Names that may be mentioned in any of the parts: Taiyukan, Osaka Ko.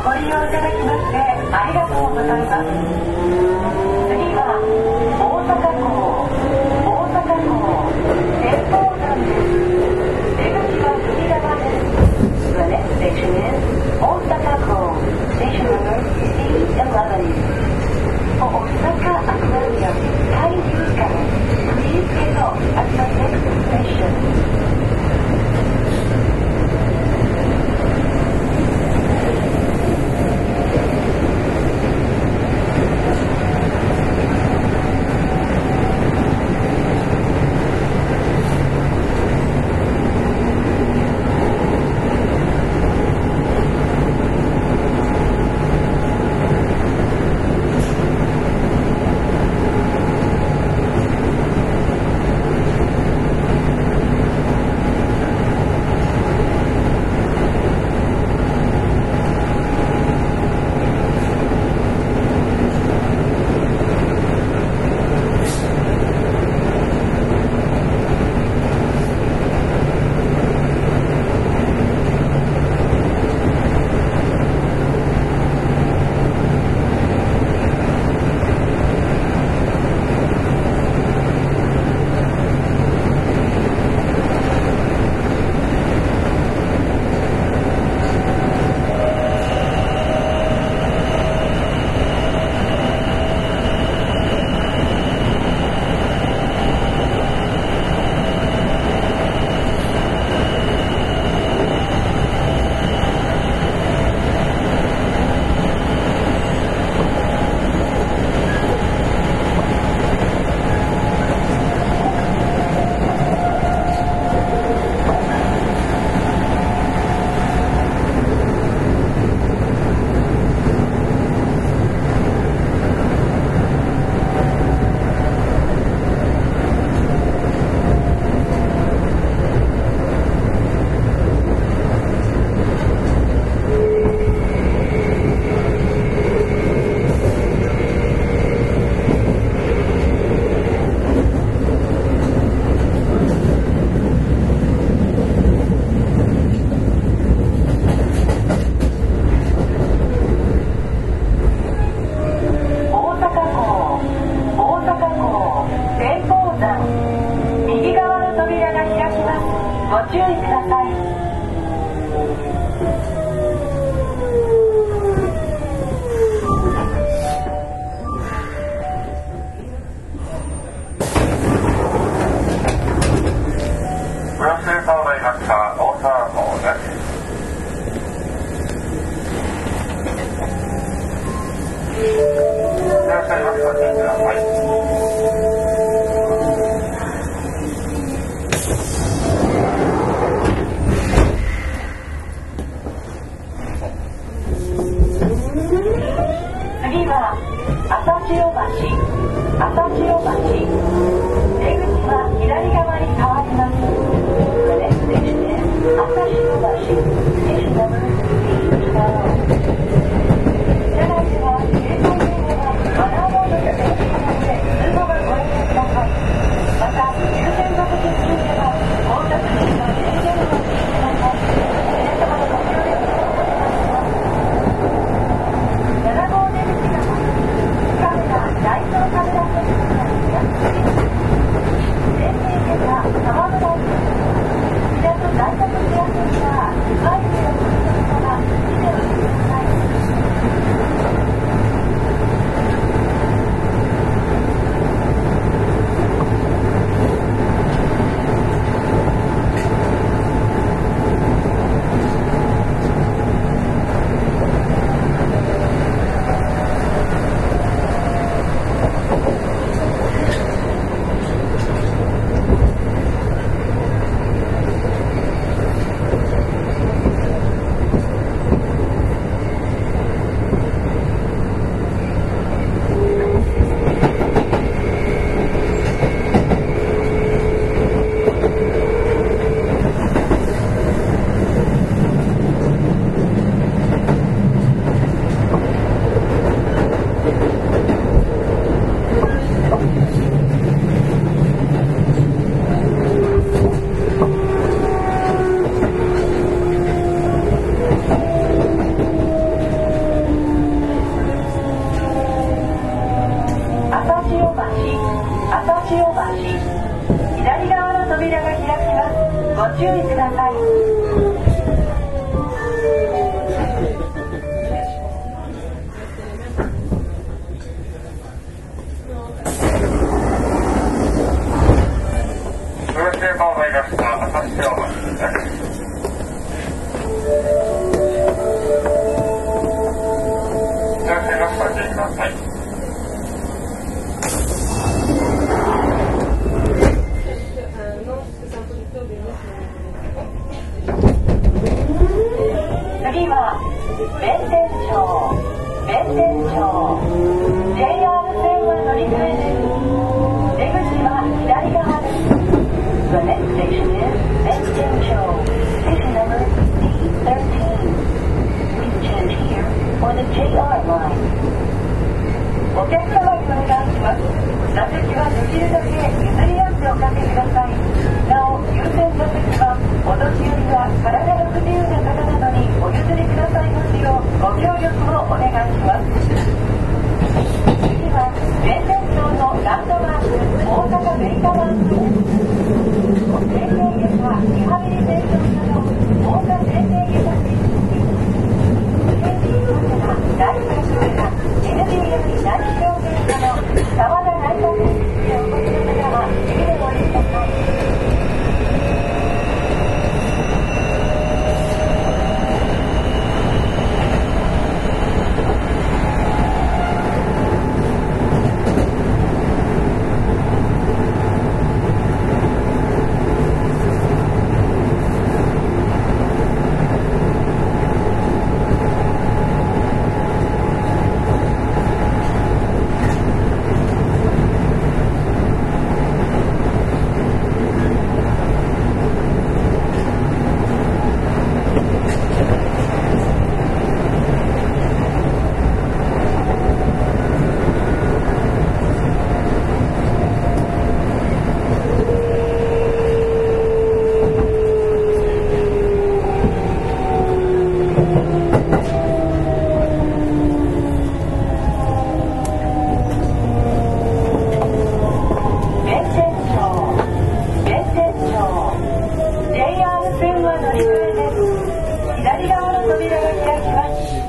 をご利用いただきましてありがとうございます。次は大阪港南です。出口は右側です。The next station is Osaka Ko, station number C11. For Osaka Aquarium, Taiyukan, please get off at the next station.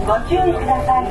ご注意ください。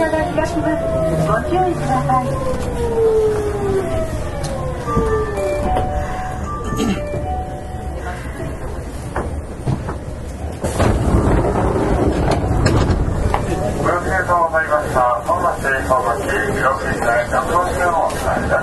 ただいたします。ご注意ください。ご予定となりました。本町駅広く行きの運賃をお伝えいたします。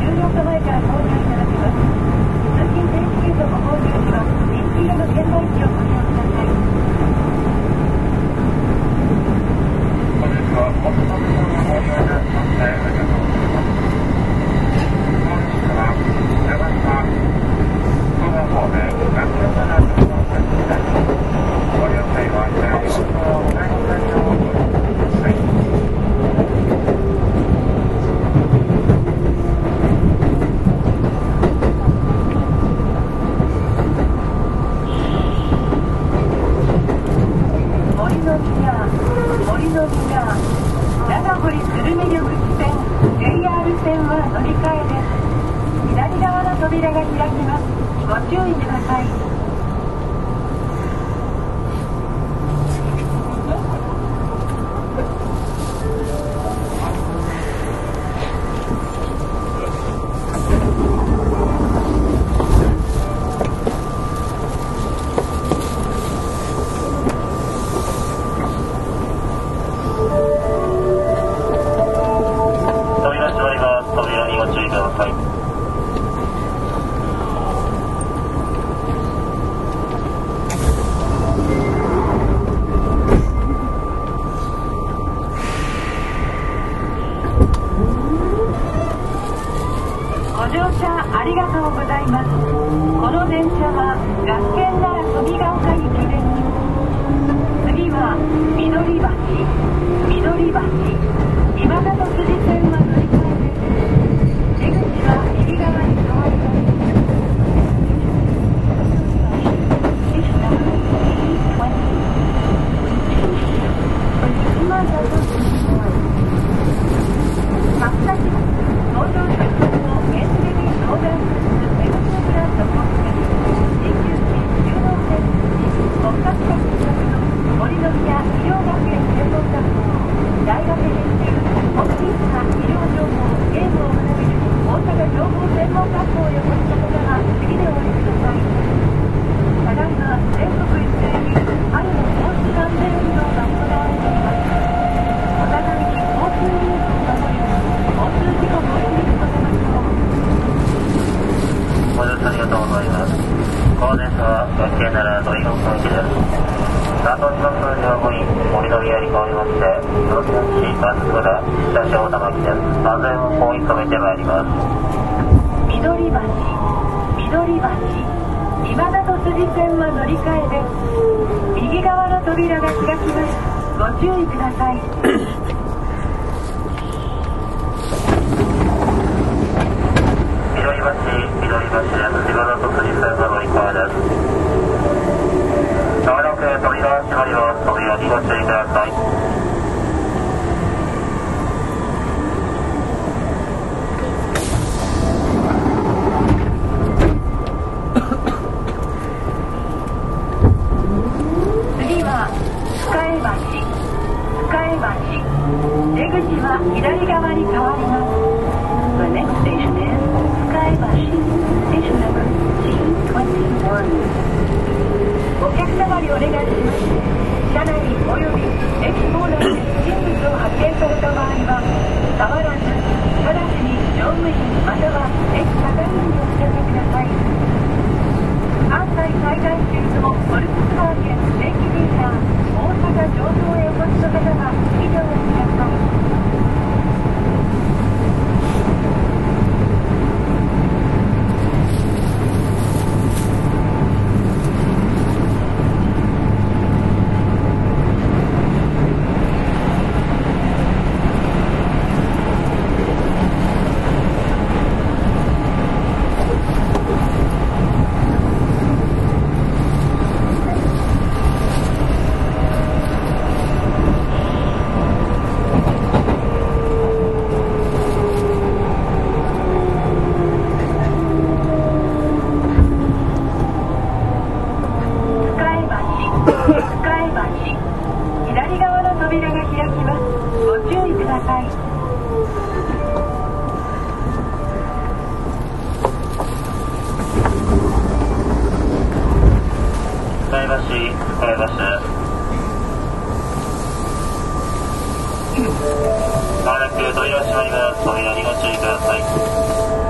まもなく扉閉まります。扉にご注意くださ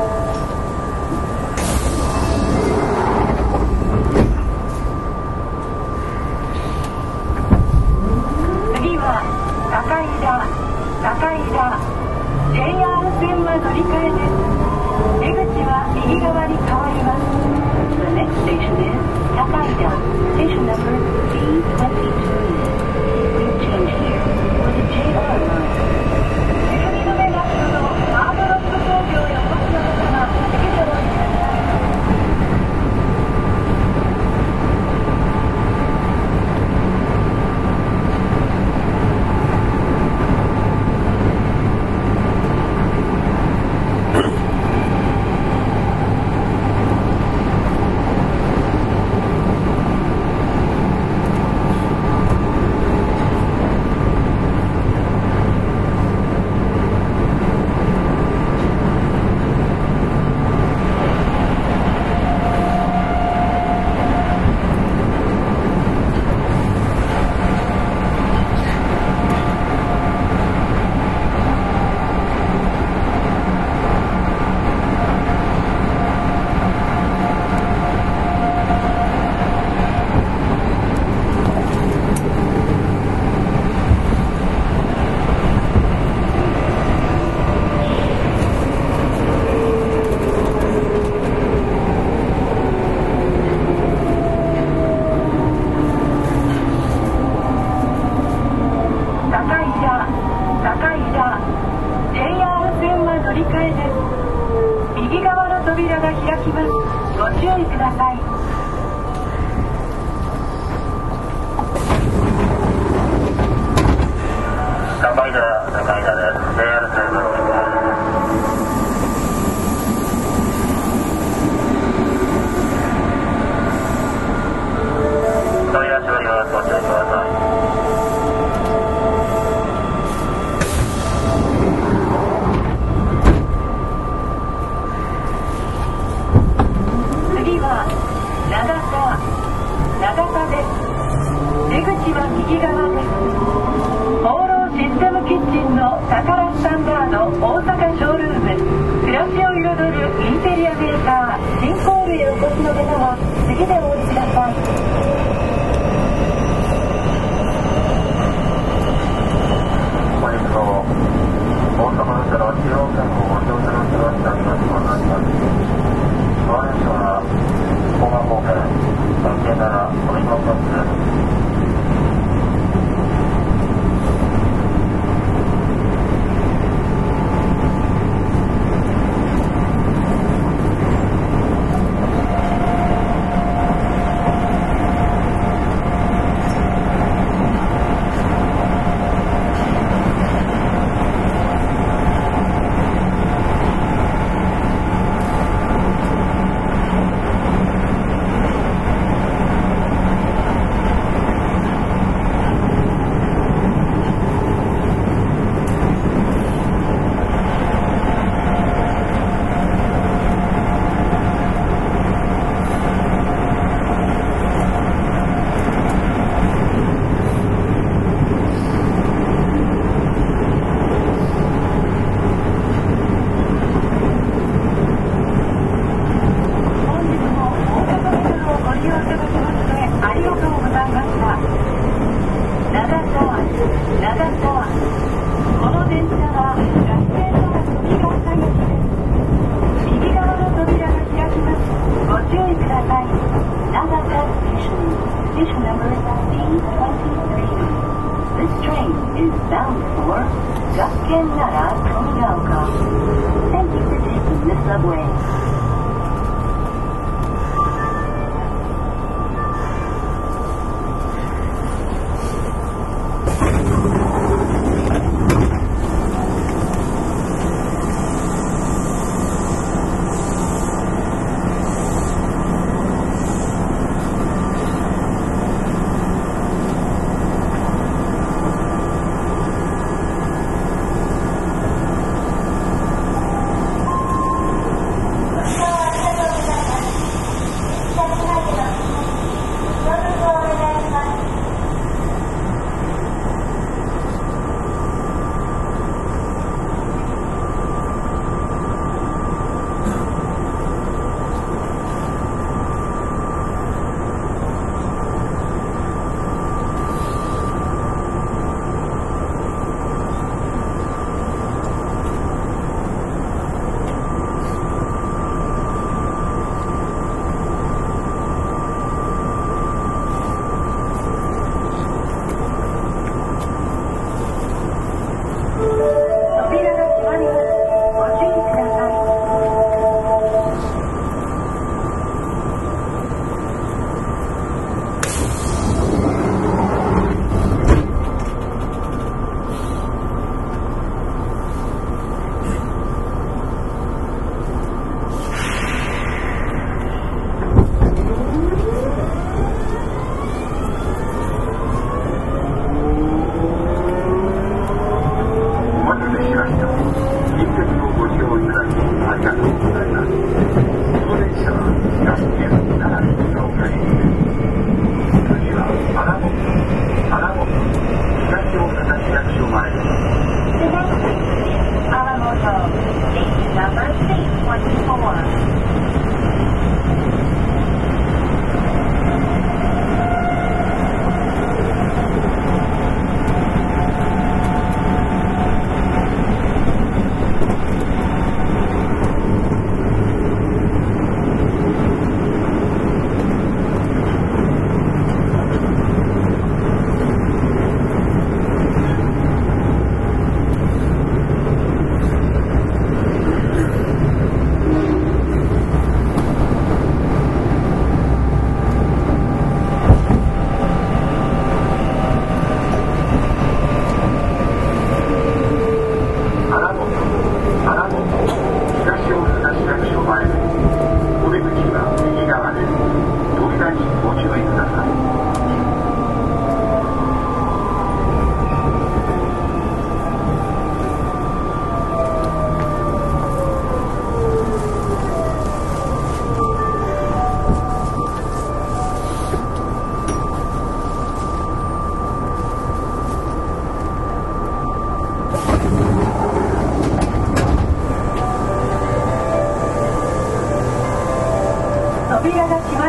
い。扉が開きます。ご注意ください。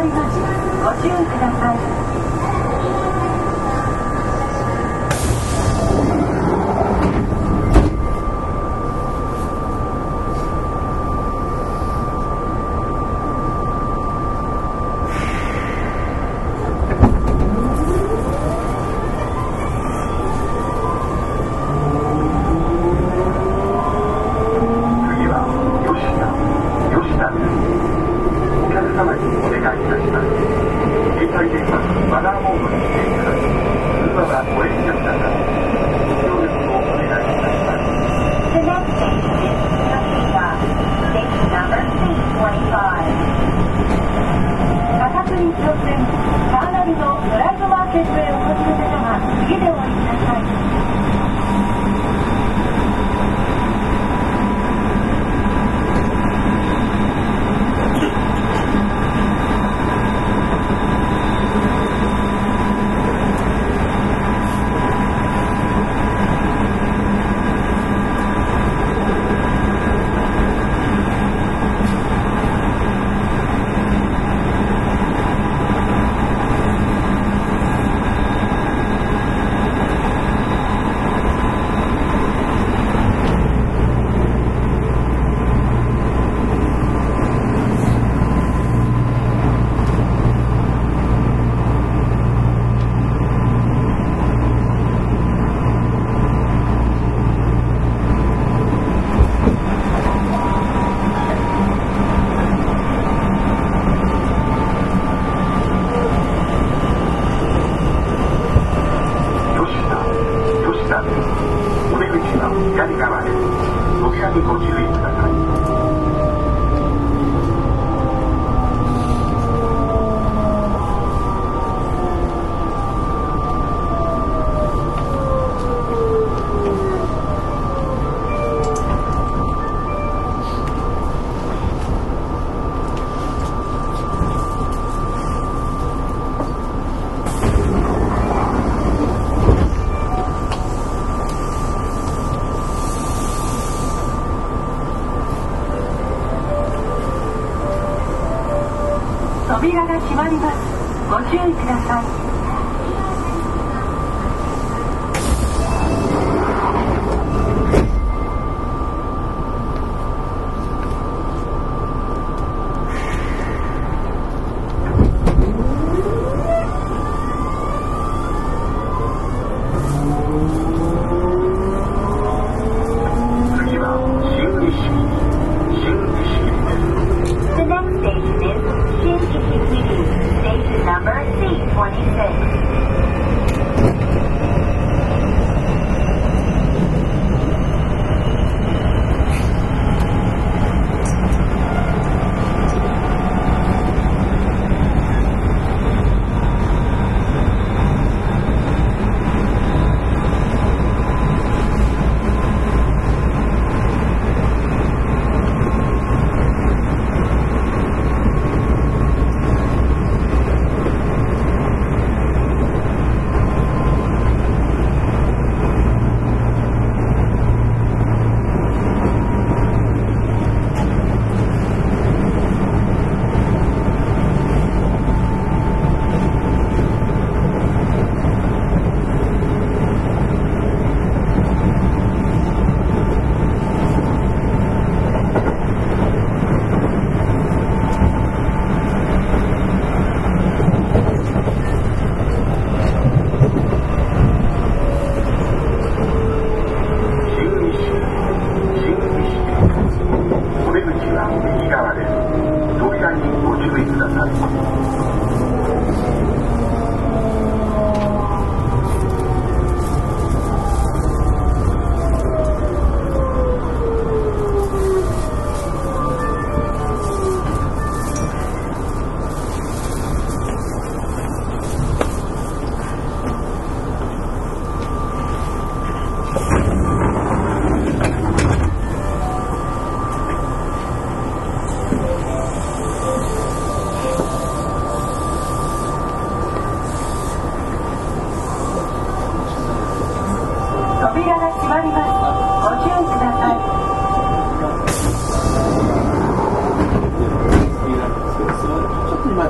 りの事故ご注意ください。扉が閉まります。ご注意ください。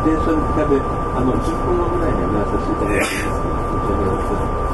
電車の中で10分後ぐらいに話させていただきます。